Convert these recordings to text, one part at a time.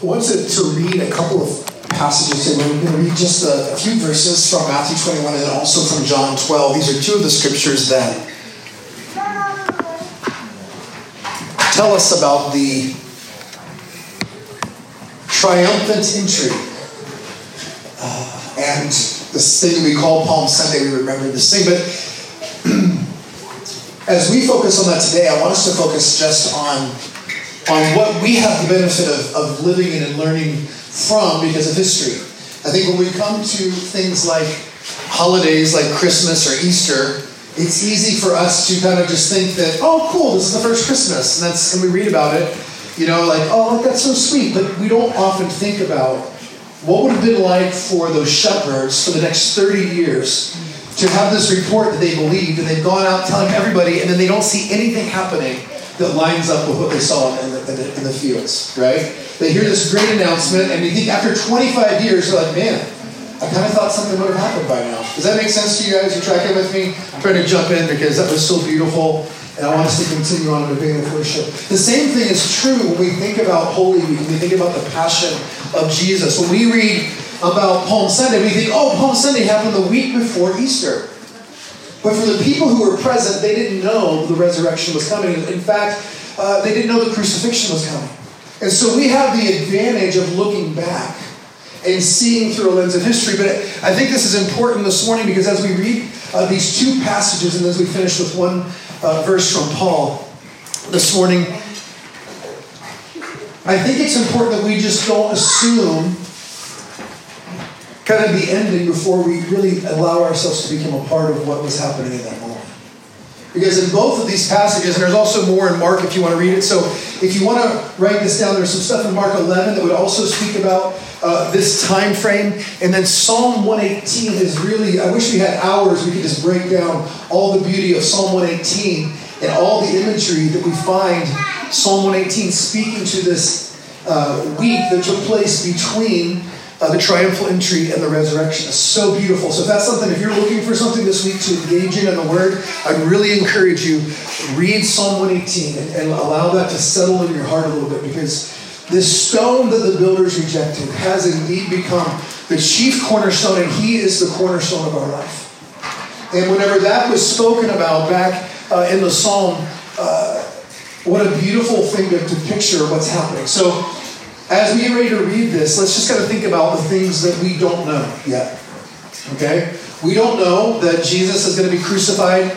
I want to read a couple of passages today. We're going to read just a few verses from Matthew 21 and also from John 12. These are two of the scriptures that tell us about the triumphant entry. And this thing we call Palm Sunday, we remember this thing. But as we focus on that today, I want us to focus just on what we have the benefit of living in and learning from because of history. I think when we come to things like holidays like Christmas or Easter, it's easy for us to kind of just think that, oh, cool, this is the first Christmas. And we read about it, you know, like, oh, that's so sweet. But we don't often think about what would have been like for those shepherds for the next 30 years to have this report that they believed, and they've gone out telling everybody, and then they don't see anything happening that lines up with what they saw in the fields, right? They hear this great announcement, and you think after 25 years, you're like, man, I kind of thought something would have happened by now. Does that make sense to you guys? You're tracking with me? I'm trying to jump in because that was so beautiful, and I want us to continue on in a vein of worship. The same thing is true when we think about Holy Week, when we think about the passion of Jesus. When we read about Palm Sunday, we think, oh, Palm Sunday happened the week before Easter. But for the people who were present, they didn't know the resurrection was coming. In fact, they didn't know the crucifixion was coming. And so we have the advantage of looking back and seeing through a lens of history. But I think this is important this morning because as we read these two passages and as we finish with one verse from Paul this morning, I think it's important that we just don't assume kind of the ending before we really allow ourselves to become a part of what was happening in that moment. Because in both of these passages, and there's also more in Mark if you want to read it, so if you want to write this down, there's some stuff in Mark 11 that would also speak about this time frame, and then Psalm 118 is really, I wish we had hours we could just break down all the beauty of Psalm 118 and all the imagery that we find Psalm 118 speaking to this week that took place between the triumphal entry and the resurrection. Is so beautiful. So if that's something, if you're looking for something this week to engage in the Word, I really encourage you, read Psalm 118 and allow that to settle in your heart a little bit, because this stone that the builders rejected has indeed become the chief cornerstone, and He is the cornerstone of our life. And whenever that was spoken about back in the Psalm, what a beautiful thing to picture what's happening. So as we get ready to read this, let's just kind of think about the things that we don't know yet, okay? We don't know that Jesus is going to be crucified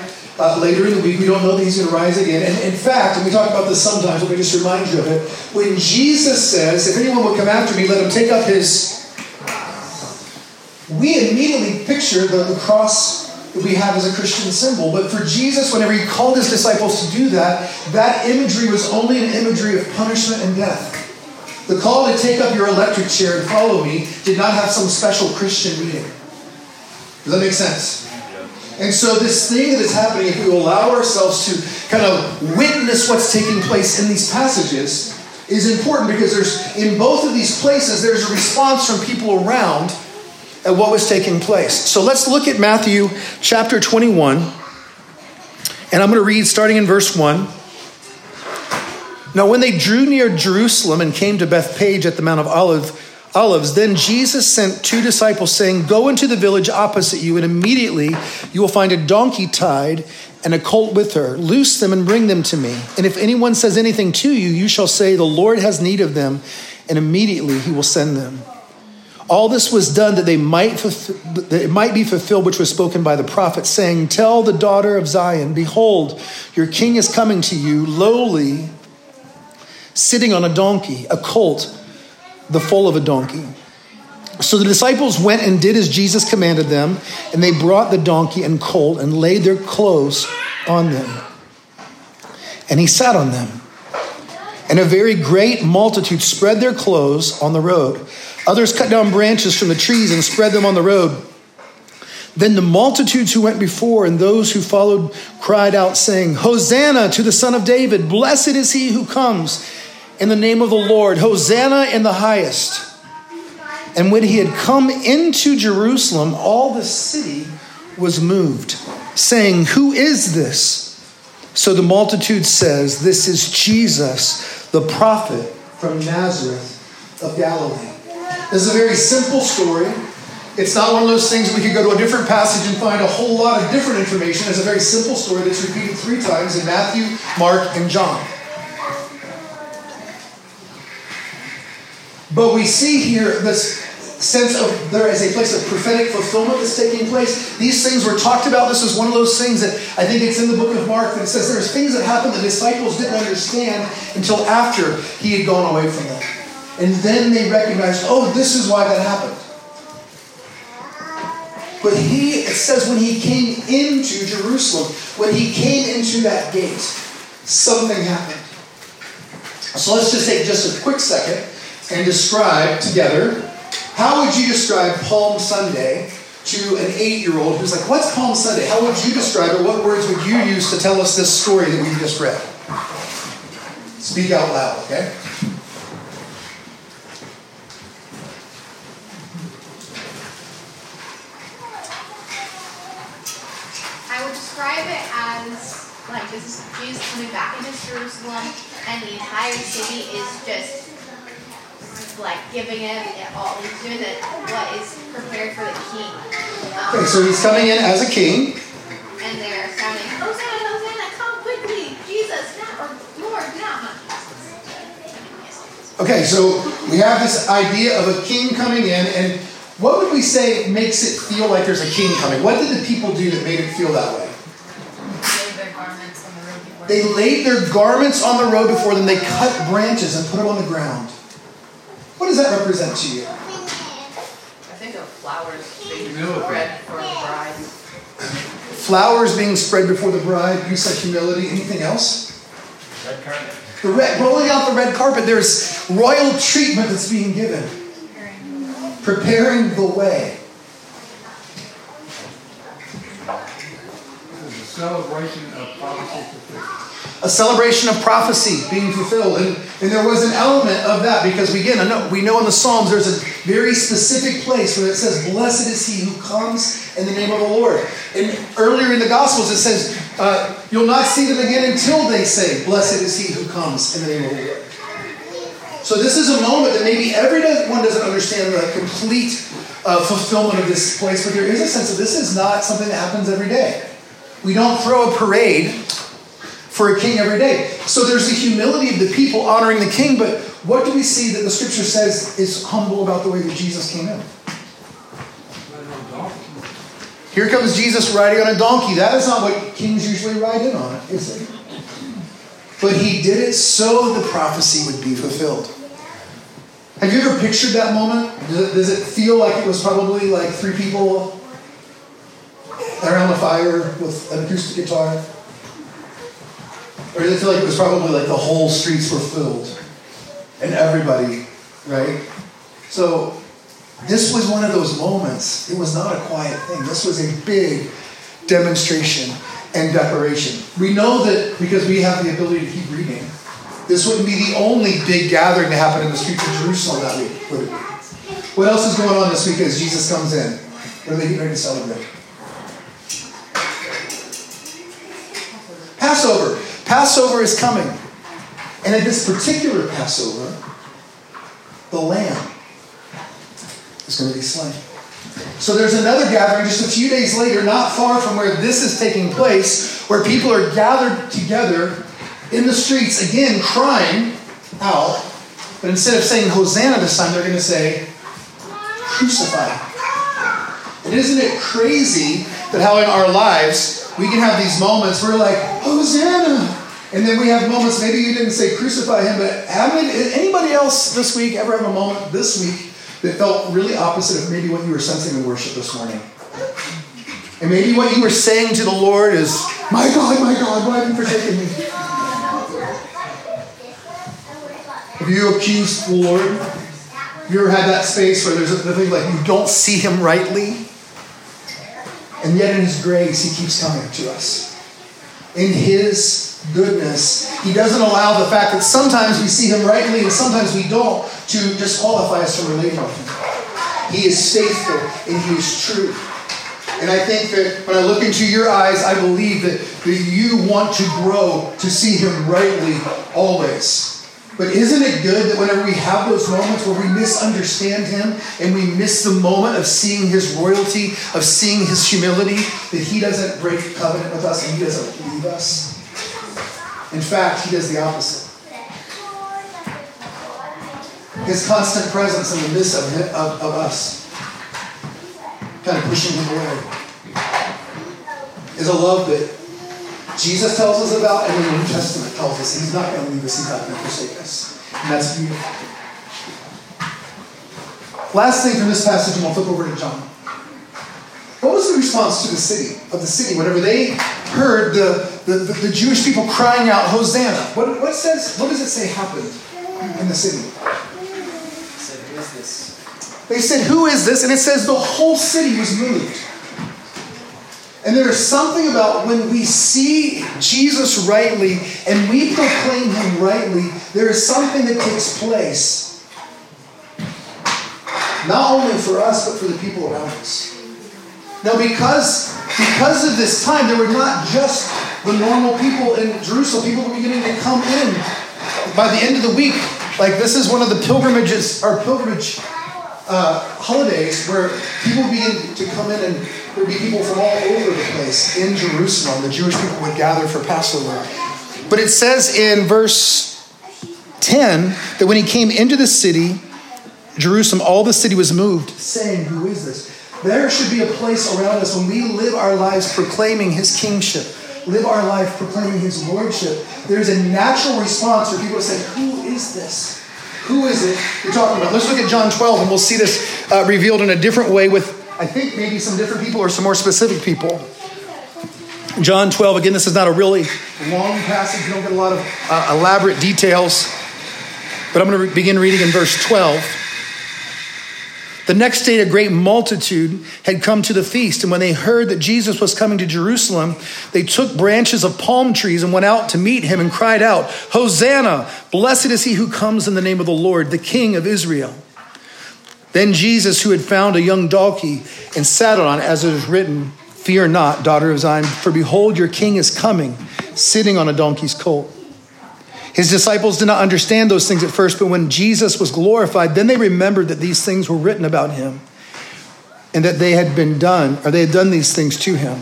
later in the week. We don't know that He's going to rise again. And in fact, and we talk about this sometimes, let me just remind you of it. When Jesus says, if anyone will come after me, let him take up his... we immediately picture the cross that we have as a Christian symbol. But for Jesus, whenever He called His disciples to do that, that imagery was only an imagery of punishment and death. The call to take up your electric chair and follow me did not have some special Christian meaning. Does that make sense? And so this thing that is happening, if we allow ourselves to kind of witness what's taking place in these passages, is important because there's, in both of these places, there's a response from people around at what was taking place. So let's look at Matthew chapter 21, and I'm going to read starting in verse 1. Now, when they drew near Jerusalem and came to Bethpage at the Mount of Olives, then Jesus sent two disciples, saying, "Go into the village opposite you, and immediately you will find a donkey tied and a colt with her. Loose them and bring them to me. And if anyone says anything to you, you shall say, 'The Lord has need of them,' and immediately He will send them." All this was done that it might be fulfilled, which was spoken by the prophet, saying, "Tell the daughter of Zion, behold, your king is coming to you, lowly, sitting on a donkey, a colt, the foal of a donkey." So the disciples went and did as Jesus commanded them, and they brought the donkey and colt and laid their clothes on them. And He sat on them. And a very great multitude spread their clothes on the road. Others cut down branches from the trees and spread them on the road. Then the multitudes who went before and those who followed cried out, saying, "Hosanna to the Son of David! Blessed is He who comes in the name of the Lord! Hosanna in the highest!" And when He had come into Jerusalem, all the city was moved, saying, "Who is this?" So the multitude says, "This is Jesus, the prophet from Nazareth of Galilee. This is a very simple story. It's not one of those things we could go to a different passage and find a whole lot of different information. It's a very simple story that's repeated 3 times in Matthew, Mark, and John. But we see here this sense of there is a place of prophetic fulfillment that's taking place. These things were talked about. This is one of those things that I think it's in the book of Mark that says there's things that happened the disciples didn't understand until after he had gone away from them. And then they recognized, oh, this is why that happened. But it says when he came into Jerusalem, when he came into that gate, something happened. So let's just take just a quick second and describe together, how would you describe Palm Sunday to an 8-year-old who's like, what's Palm Sunday? How would you describe it? What words would you use to tell us this story that we just read? Speak out loud, okay? I would describe it as like this is Jesus coming back into Jerusalem and the entire city is just like giving him it all. He's doing what is prepared for the king. Okay, so he's coming in as a king. And they're sounding, Hosanna, Hosanna, come quickly, Jesus, now, or Lord, now. Okay, so we have this idea of a king coming in, and what would we say makes it feel like there's a king coming? What did the people do that made it feel that way? They laid their garments on the road before them. They cut branches and put them on the ground. What does that represent to you? I think of flowers being spread before the bride. Flowers being spread before the bride. You said humility. Anything else? Red carpet. Rolling out the red carpet. There's royal treatment that's being given. Preparing the way. This is a celebration of prophecy fulfillment. A celebration of prophecy being fulfilled. And there was an element of that because, again, we know in the Psalms there's a very specific place where it says, blessed is he who comes in the name of the Lord. And earlier in the Gospels it says, you'll not see them again until they say, blessed is he who comes in the name of the Lord. So this is a moment that maybe everyone doesn't understand the complete fulfillment of this place, but there is a sense of this is not something that happens every day. We don't throw a parade for a king every day. So there's the humility of the people honoring the king, but what do we see that the scripture says is humble about the way that Jesus came in? Here comes Jesus riding on a donkey. That is not what kings usually ride in on, is it? But he did it so the prophecy would be fulfilled. Have you ever pictured that moment? Does it feel like it was probably like 3 people around the fire with an acoustic guitar? Or did it feel like it was probably like the whole streets were filled and everybody, right? So this was one of those moments. It was not a quiet thing. This was a big demonstration and declaration. We know that because we have the ability to keep reading, this wouldn't be the only big gathering to happen in the streets of Jerusalem that week, would it? What else is going on this week as Jesus comes in? What are they getting ready to celebrate? Passover. Passover is coming. And at this particular Passover, the lamb is going to be slain. So there's another gathering just a few days later, not far from where this is taking place, where people are gathered together in the streets, again crying out. But instead of saying Hosanna this time, they're going to say, crucify. And isn't it crazy that how in our lives we can have these moments where we're like, Hosanna! And then we have moments, maybe you didn't say crucify him, but anybody else this week ever have a moment this week that felt really opposite of maybe what you were sensing in worship this morning? And maybe what you were saying to the Lord is, my God, why have you forsaken me? Have you accused the Lord? Have you ever had that space where there's a thing like you don't see him rightly? And yet in his grace, he keeps coming to us. In his goodness, he doesn't allow the fact that sometimes we see him rightly and sometimes we don't to disqualify us from relating with him. He is faithful and he is true. And I think that when I look into your eyes, I believe that you want to grow to see him rightly always. But isn't it good that whenever we have those moments where we misunderstand him and we miss the moment of seeing his royalty, of seeing his humility, that he doesn't break covenant with us and he doesn't leave us? In fact, he does the opposite. His constant presence in the midst of us, kind of pushing him away, is a love that Jesus tells us about, and the New Testament tells us he's not going to leave us, he's not going to forsake us. And that's beautiful. Last thing from this passage, and we'll flip over to John. What was the response to the city whenever they heard the Jewish people crying out, Hosanna? What does it say happened in the city? They said, who is this? And it says the whole city was moved. And there is something about when we see Jesus rightly and we proclaim him rightly, there is something that takes place. Not only for us, but for the people around us. Now, because of this time, there were not just the normal people in Jerusalem, people that were beginning to come in by the end of the week. Like, this is one of the pilgrimage holidays where people begin to come in, and there would be people from all over the place in Jerusalem. The Jewish people would gather for Passover. But it says in verse 10 that when he came into the city, Jerusalem, all the city was moved, saying, who is this? There should be a place around us when we live our lives proclaiming his kingship, live our life proclaiming his lordship. There's a natural response where people are saying, who is this? Who is it you're talking about? Let's look at John 12, and we'll see this revealed in a different way with, I think, maybe some different people or some more specific people. John 12, again, this is not a really long passage. You don't get a lot of elaborate details. But I'm going to begin reading in verse 12. The next day, a great multitude had come to the feast. And when they heard that Jesus was coming to Jerusalem, they took branches of palm trees and went out to meet him and cried out, Hosanna, blessed is he who comes in the name of the Lord, the King of Israel. Then Jesus, who had found a young donkey and sat on it, as it is written, fear not, daughter of Zion, for behold, your king is coming, sitting on a donkey's colt. His disciples did not understand those things at first, but when Jesus was glorified, then they remembered that these things were written about him and that they had done these things to him.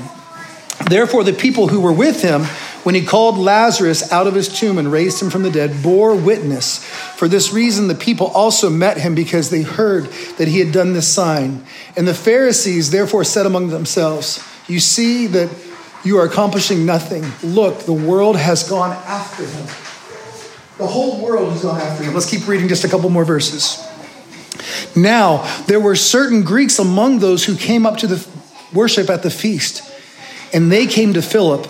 Therefore, the people who were with him, when he called Lazarus out of his tomb and raised him from the dead, bore witness. For this reason, the people also met him, because they heard that he had done this sign. And the Pharisees therefore said among themselves, you see that you are accomplishing nothing. Look, the world has gone after him. The whole world is gone after him. Let's keep reading just a couple more verses. Now, there were certain Greeks among those who came up to the worship at the feast. And they came to Philip,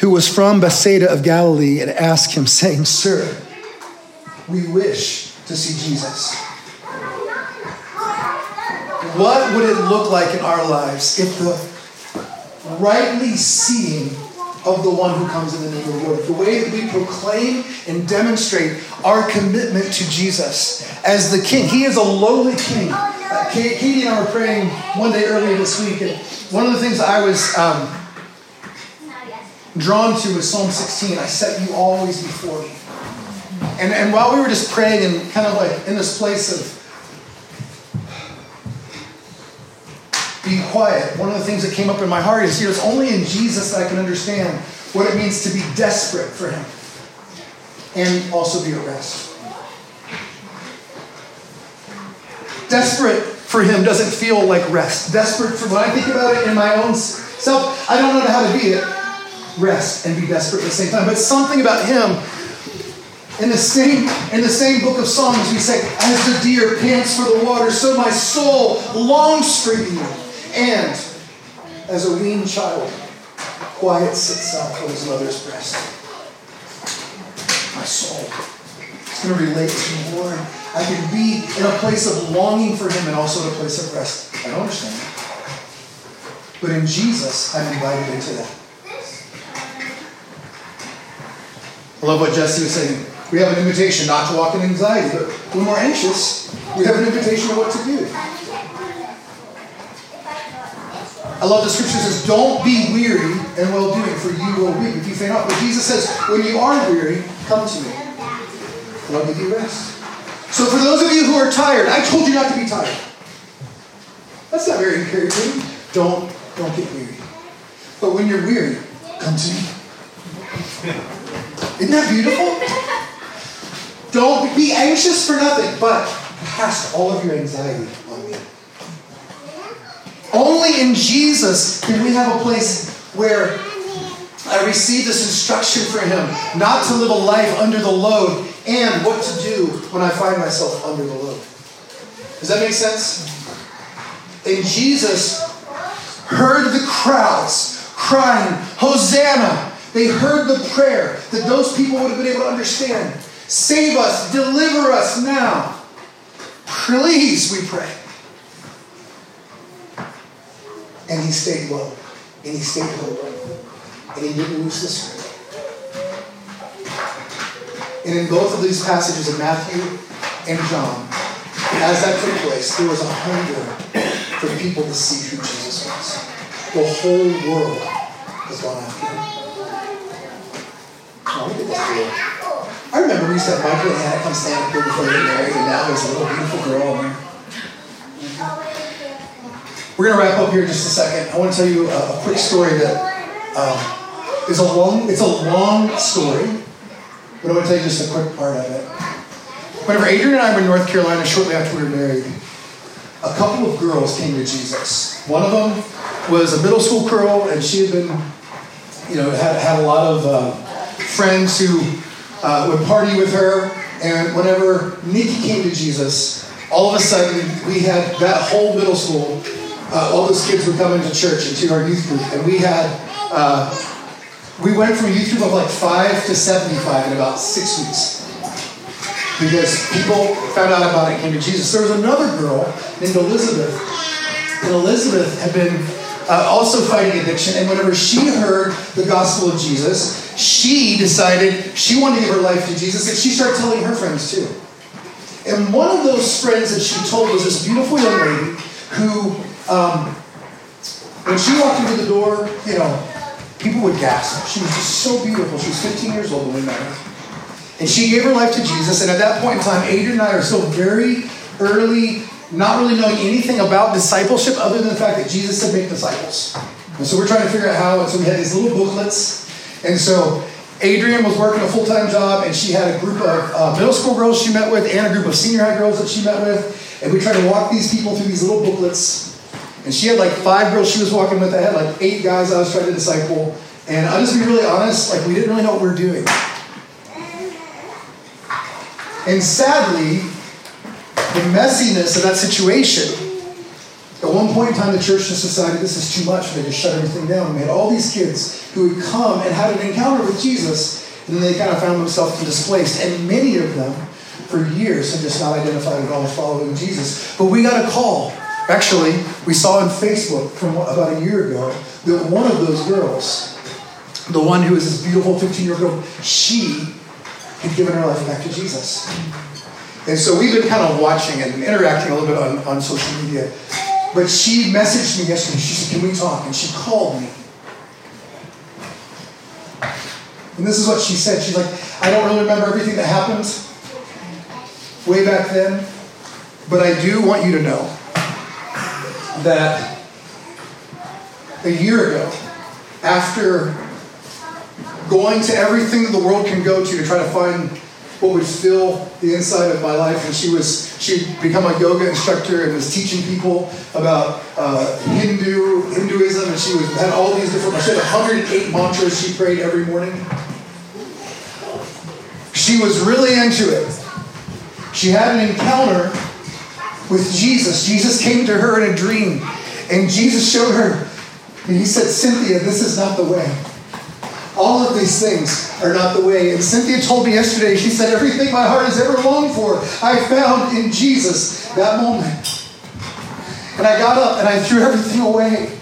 who was from Bethsaida of Galilee, and asked him, saying, Sir, we wish to see Jesus. What would it look like in our lives if the rightly seeing of the one who comes in the name of the Lord, the way that we proclaim and demonstrate our commitment to Jesus as the King? He is a lowly King. Katie and I were praying one day earlier this week, and one of the things I was drawn to was Psalm 16. I set you always before me. And while we were just praying and kind of like in this place of be quiet, one of the things that came up in my heart is, it's only in Jesus that I can understand what it means to be desperate for him and also be at rest. Desperate for him doesn't feel like rest. Desperate for, when I think about it in my own self, I don't know how to be at rest and be desperate at the same time. But something about him, in the same book of Psalms, we say, as the deer pants for the water, so my soul longs for you. And as a weaned child quiets itself on his mother's breast, my soul is going to relate to the Lord. I can be in a place of longing for him and also in a place of rest. I don't understand that. But in Jesus, I'm invited into that. I love what Jesse was saying. We have an invitation not to walk in anxiety, but when we're anxious, we have an invitation to what to do. I love the scripture that says, don't be weary in well-doing, for you will reap if you faint not. But Jesus says, when you are weary, come to me. and I'll give you rest. So for those of you who are tired, I told you not to be tired. That's not very encouraging. Don't get weary. But when you're weary, come to me. Isn't that beautiful? Don't be anxious for nothing, but cast all of your anxiety on me. Only in Jesus can we have a place where I receive this instruction from him, not to live a life under the load, and what to do when I find myself under the load. Does that make sense? And Jesus heard the crowds crying, Hosanna. They heard the prayer that those people would have been able to understand. Save us, deliver us now. Please, we pray. And he stayed low. And he stayed low. And he didn't lose this hurt. And in both of these passages in Matthew and John, as that took place, there was a hunger for people to see who Jesus was. The whole world was gone after him. Oh, look at this girl. I remember we used to have Michael and Hannah come stand up here before they were married, and now there's a little beautiful girl on there. We're going to wrap up here in just a second. I want to tell you a quick story that it's a long story, but I want to tell you just a quick part of it. Whenever Adrian and I were in North Carolina shortly after we were married, a couple of girls came to Jesus. One of them was a middle school girl, and she had been, had a lot of friends who would party with her. And whenever Nikki came to Jesus, all of a sudden we had that whole middle school. All those kids were coming to church and to our youth group, and we had. We went from a youth group of like 5 to 75 in about 6 weeks because people found out about it and came to Jesus. There was another girl named Elizabeth, and Elizabeth had been also fighting addiction, and whenever she heard the gospel of Jesus, she decided she wanted to give her life to Jesus, and she started telling her friends too. And one of those friends that she told was this beautiful young lady who, when she walked into the door, people would gasp. She was just so beautiful. She was 15 years old when we met her. And she gave her life to Jesus. And at that point in time, Adrian and I are still very early, not really knowing anything about discipleship other than the fact that Jesus said make disciples. And so we're trying to figure out how. And so we had these little booklets. And so Adrian was working a full-time job, and she had a group of middle school girls she met with and a group of senior high girls that she met with. And we tried to walk these people through these little booklets. And she had like 5 girls she was walking with. I had like 8 guys I was trying to disciple. And I'll just be really honest, we didn't really know what we were doing. And sadly, the messiness of that situation, at one point in time the church just decided this is too much. They just shut everything down. We had all these kids who had come and had an encounter with Jesus, and then they kind of found themselves displaced. And many of them, for years, had just not identified at all following Jesus. But we got a call. Actually, we saw on Facebook from about a year ago that one of those girls, the one who was this beautiful 15-year-old girl, she had given her life back to Jesus. And so we've been kind of watching and interacting a little bit on social media. But she messaged me yesterday. She said, "Can we talk?" And she called me. And this is what she said. She's like, "I don't really remember everything that happened way back then, but I do want you to know that a year ago, after going to everything that the world can go to try to find what would fill the inside of my life," and she'd become a yoga instructor and was teaching people about Hinduism, and she had all these different, she had 108 mantras she prayed every morning. She was really into it. She had an encounter with Jesus. Jesus came to her in a dream, and Jesus showed her, and he said, "Cynthia, this is not the way. All of these things are not the way." And Cynthia told me yesterday, she said, "Everything my heart has ever longed for, I found in Jesus that moment. And I got up and I threw everything away."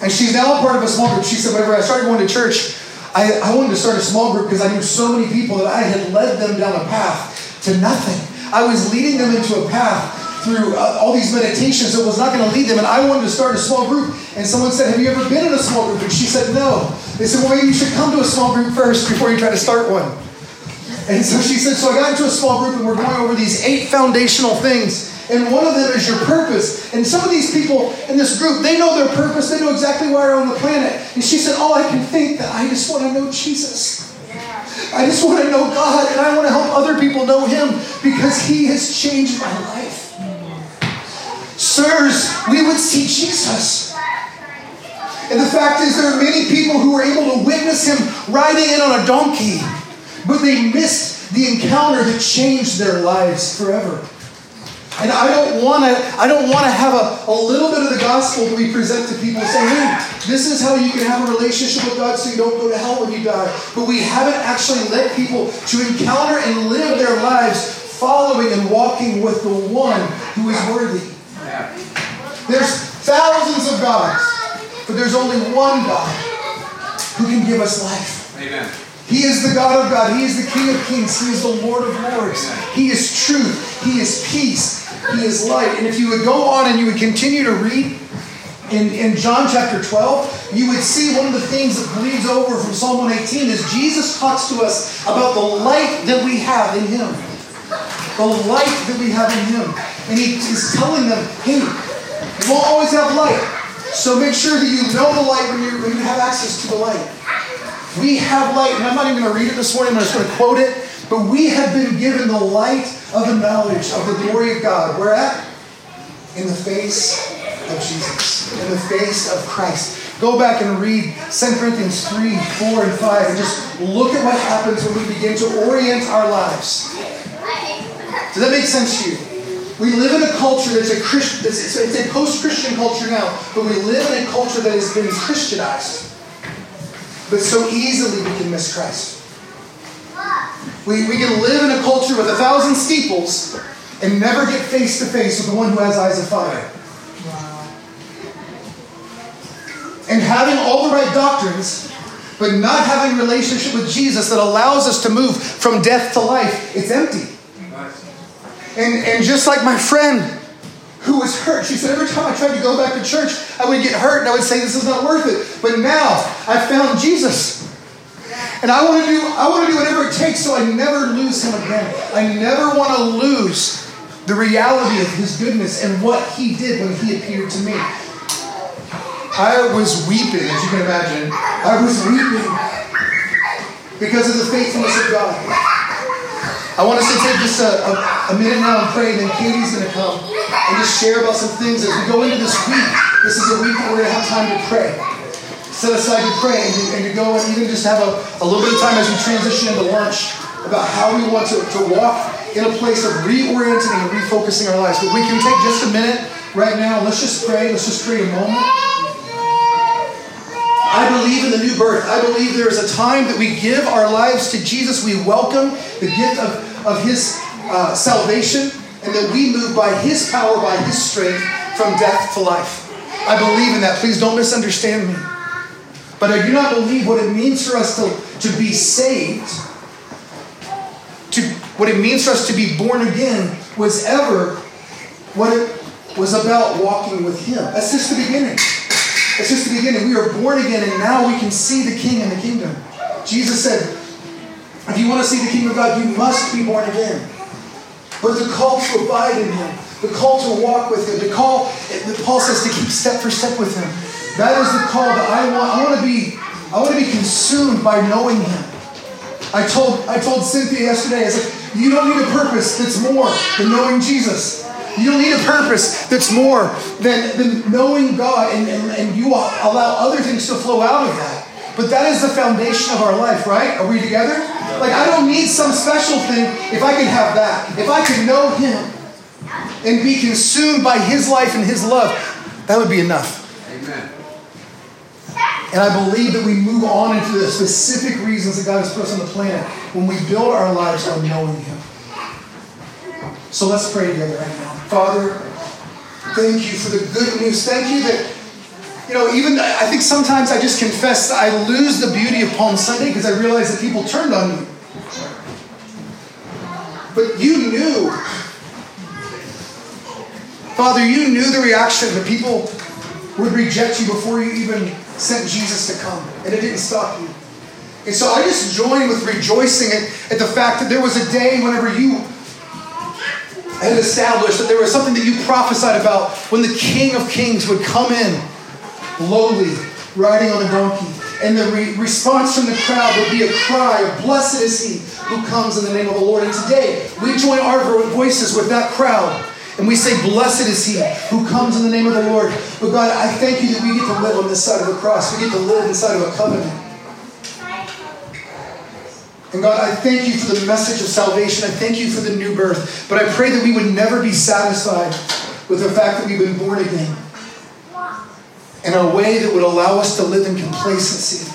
And she's now a part of a small group. She said, "Whenever I started going to church, I wanted to start a small group because I knew so many people that I had led them down a path to nothing. I was leading them into a path through all these meditations that was not going to lead them, and I wanted to start a small group." And someone said, "Have you ever been in a small group?" And she said, "No." They said, "Well, maybe you should come to a small group first before you try to start one." And so she said, so I got into a small group and we're going over these 8 foundational things. And one of them is your purpose. And some of these people in this group, they know their purpose. They know exactly why they're on the planet. And she said, all I can think that I just want to know Jesus. Yeah. I just want to know God. And I want to help other people know Him because He has changed my life. Sirs, we would see Jesus. And the fact is there are many people who were able to witness Him riding in on a donkey. But they missed the encounter that changed their lives forever. And I don't want to have a little bit of the gospel that we present to people saying, hey, this is how you can have a relationship with God so you don't go to hell when you die. But we haven't actually led people to encounter and live their lives following and walking with the one who is worthy. There's thousands of gods, but there's only one God who can give us life. Amen. He is the God of God. He is the King of Kings. He is the Lord of Lords. He is truth. He is peace. He is light. And if you would go on and you would continue to read in John chapter 12, you would see one of the things that bleeds over from Psalm 118 is Jesus talks to us about the light that we have in Him. The light that we have in Him. And He is telling them, hey, you won't always have light. So make sure that you know the light when you have access to the light. We have light, and I'm not even going to read it this morning, I'm just going to quote it, but we have been given the light of the knowledge of the glory of God. Where at? In the face of Jesus, in the face of Christ. Go back and read 2 Corinthians 3, 4, and 5, and just look at what happens when we begin to orient our lives. Does that make sense to you? We live in a culture that's a post-Christian culture now, but we live in a culture that has been Christianized. But so easily we can miss Christ. We can live in a culture with 1,000 steeples and never get face to face with the one who has eyes of fire. And having all the right doctrines, but not having a relationship with Jesus that allows us to move from death to life, it's empty. And just like my friend who was hurt. She said, every time I tried to go back to church, I would get hurt and I would say, this is not worth it. But now I found Jesus. And I want to do whatever it takes so I never lose Him again. I never want to lose the reality of His goodness and what He did when He appeared to me. I was weeping, as you can imagine. I was weeping because of the faithfulness of God. I want us to take just a minute now and pray, and then Katie's going to come and just share about some things as we go into this week. This is a week that we're going to have time to pray. Set aside to pray and to go and even just have a little bit of time as we transition into lunch about how we want to walk in a place of reorienting and refocusing our lives. But we can take just a minute right now. Let's just pray. Let's just create a moment. I believe in the new birth. I believe there is a time that we give our lives to Jesus. We welcome the gift of His salvation, and that we move by His power, by His strength, from death to life. I believe in that. Please don't misunderstand me. But I do not believe what it means for us to be saved, to what it means for us to be born again, was ever what it was about walking with Him. That's just the beginning. It's just the beginning. We are born again, and now we can see the King and the kingdom. Jesus said, if you want to see the kingdom of God, you must be born again. But the call to abide in Him, the call to walk with Him, the call, Paul says, to keep step for step with Him. That is the call that I want to be consumed by knowing Him. I told Cynthia yesterday, I said, you don't need a purpose that's more than knowing Jesus. You don't need a purpose that's more than knowing God, and you allow other things to flow out of that. But that is the foundation of our life, right? Are we together? No. Like, I don't need some special thing if I can have that. If I can know Him and be consumed by His life and His love, that would be enough. Amen. And I believe that we move on into the specific reasons that God has put us on the planet when we build our lives on knowing Him. So let's pray together right now. Father, thank You for the good news. Thank You that, even I think sometimes I just confess that I lose the beauty of Palm Sunday because I realize that people turned on You. But You knew. Father, You knew the reaction that people would reject You before You even sent Jesus to come. And it didn't stop You. And so I just join with rejoicing at the fact that there was a day whenever you had established that there was something that you prophesied about when the King of Kings would come in lowly, riding on a donkey. And the response from the crowd would be a cry of blessed is he who comes in the name of the Lord. And today we join our voices with that crowd. And we say, blessed is he who comes in the name of the Lord. But God, I thank you that we get to live on this side of the cross. We get to live inside of a covenant. And God, I thank you for the message of salvation. I thank you for the new birth. But I pray that we would never be satisfied with the fact that we've been born again in a way that would allow us to live in complacency.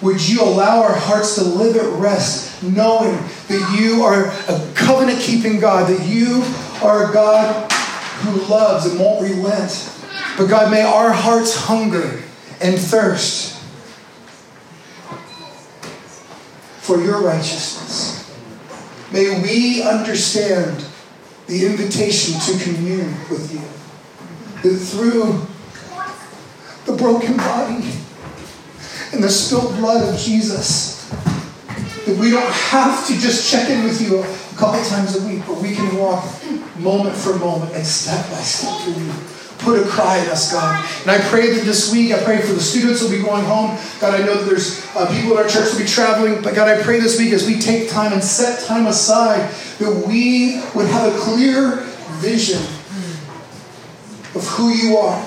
Would you allow our hearts to live at rest, knowing that you are a covenant-keeping God, that you are a God who loves and won't relent. But God, may our hearts hunger and thirst for your righteousness. May we understand the invitation to commune with you, that through the broken body and the spilled blood of Jesus, that we don't have to just check in with you a couple times a week, but we can walk moment for moment and step by step through you. Put a cry in us, God. And I pray that this week, I pray for the students who will be going home. God, I know that there's people in our church who will be traveling, but God, I pray this week as we take time and set time aside, that we would have a clear vision of who you are.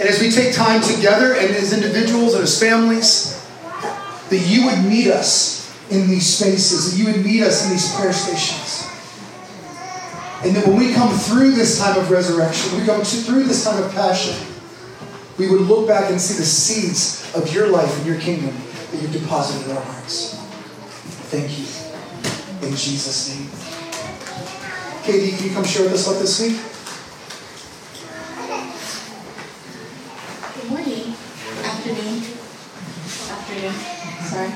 And as we take time together and as individuals and as families, that you would meet us in these spaces, that you would meet us in these prayer stations. And that when we come through this time of resurrection, we go through this time of passion, we would look back and see the seeds of your life and your kingdom that you've deposited in our hearts. Thank you. In Jesus' name. Katie, can you come share with us what this week? Sorry.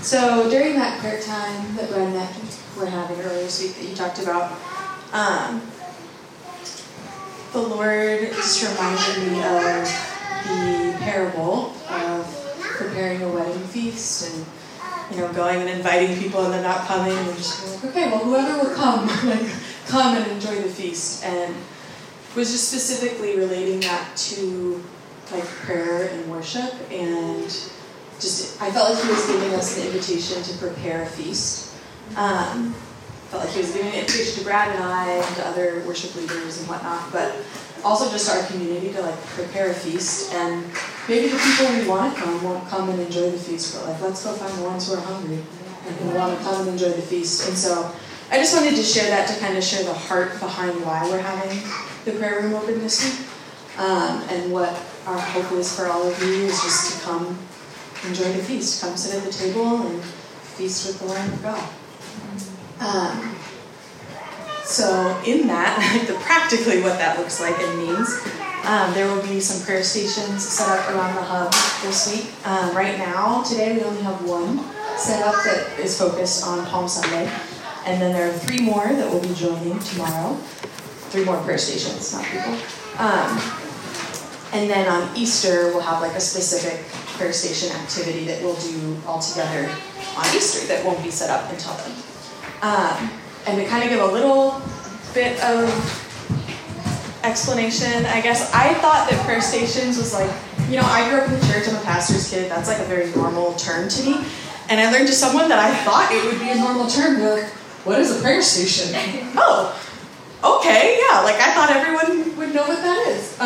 So during that prayer time that Brad and I were having earlier this week that you talked about, the Lord just reminded me of the parable of preparing a wedding feast and, going and inviting people and they're not coming and just being like, okay, well, whoever will come, come and enjoy the feast. And was just specifically relating that to prayer and worship, and just I felt like he was giving us an invitation to prepare a feast. Felt like he was giving an invitation to Brad and I and to other worship leaders and whatnot, but also just our community to prepare a feast. And maybe the people we want to come won't come and enjoy the feast, but let's go find the ones who are hungry and who want to come and enjoy the feast. And so I just wanted to share that to kind of share the heart behind why we're having the prayer room open this week. And what our hope is for all of you is just to come enjoy the feast. Come sit at the table and feast with the Lamb of God. So in that, practically what that looks like and means, there will be some prayer stations set up around the hub this week. Right now, today we only have one set up that is focused on Palm Sunday. And then there are three more that will be joining tomorrow. Three more prayer stations, not people. And then on Easter, we'll have a specific prayer station activity that we'll do all together on Easter that won't be set up until then. And to kind of give a little bit of explanation, I guess, I thought that prayer stations was I grew up in the church, I'm a pastor's kid, that's a very normal term to me. And I learned to someone that I thought it would be a normal term, what is a prayer station? Oh, okay, yeah, I thought everyone would know what that is.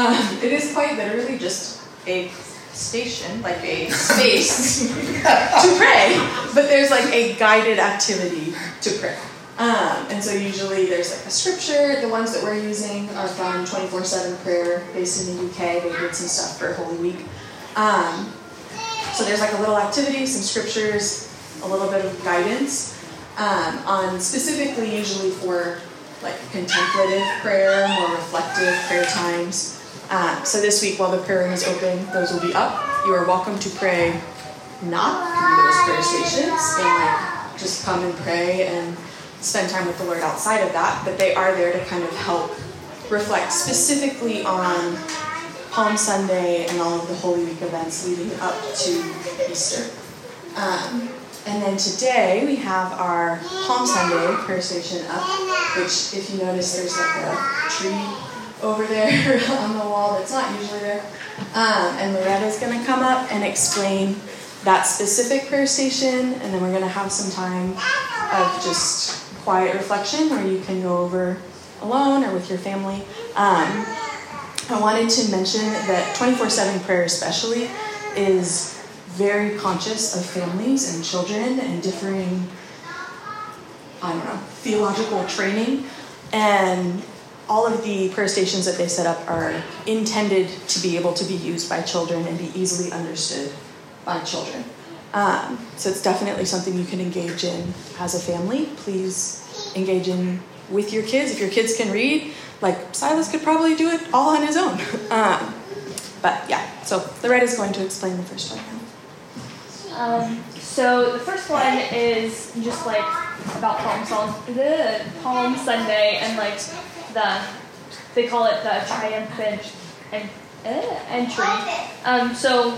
It is quite literally just a station, a space to pray, but there's a guided activity to pray. And so usually there's a scripture. The ones that we're using are from 24-7 Prayer based in the UK. They did some stuff for Holy Week. So there's a little activity, some scriptures, a little bit of guidance on specifically usually for contemplative prayer, more reflective prayer times. So this week, while the prayer room is open, those will be up. You are welcome to pray not through those prayer stations, and just come and pray and spend time with the Lord outside of that, but they are there to kind of help reflect specifically on Palm Sunday and all of the Holy Week events leading up to Easter. And then today we have our Palm Sunday prayer station up, which if you notice there's like a tree over there on the wall that's not usually there. And Loretta's going to come up and explain that specific prayer station, and then we're going to have some time of just quiet reflection where you can go over alone or with your family. I wanted to mention that 24-7 Prayer especially is very conscious of families and children and differing, theological training. And all of the prayer stations that they set up are intended to be able to be used by children and be easily understood by children. So it's definitely something you can engage in as a family. Please engage in with your kids. If your kids can read, like Silas could probably do it all on his own. But yeah, so Loretta's going to explain the first one. So the first one is just like about Palm Sunday and like they call it the triumphant entry. So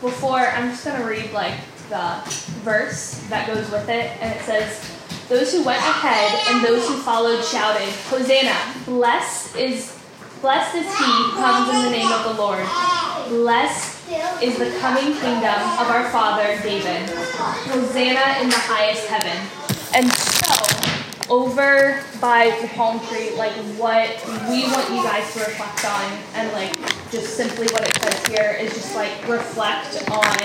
before, I'm just going to read like the verse that goes with it, and it says, "Those who went ahead and those who followed shouted, 'Hosanna, blessed is he who comes in the name of the Lord. Blessed is the coming kingdom of our father David. Hosanna in the highest heaven.'" And so, over by the palm tree, like what we want you guys to reflect on, and like just simply what it says here is just like reflect on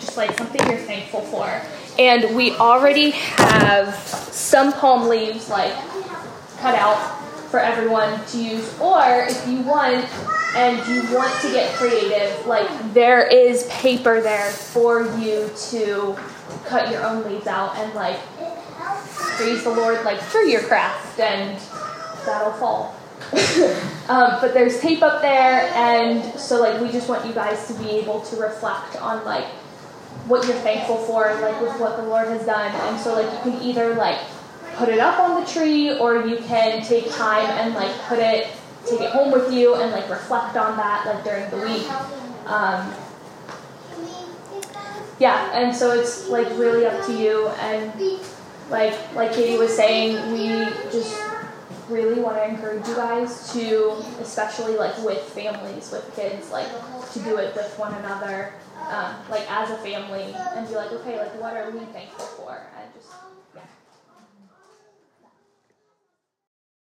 just like something you're thankful for. And we already have some palm leaves like cut out for everyone to use, or if you want and you want to get creative, like there is paper there for you to cut your own leaves out and like praise the Lord like through your craft, and that'll fall. But there's tape up there, and so like we just want you guys to be able to reflect on like what you're thankful for, like with what the Lord has done. And so like you can either like put it up on the tree, or you can take time and like take it home with you and like reflect on that like during the week. And so it's like really up to you, and like Katie was saying, we just really want to encourage you guys to, especially like with families, with kids, like to do it with one another, like as a family, and be like, okay, like what are we thankful for? And just, yeah.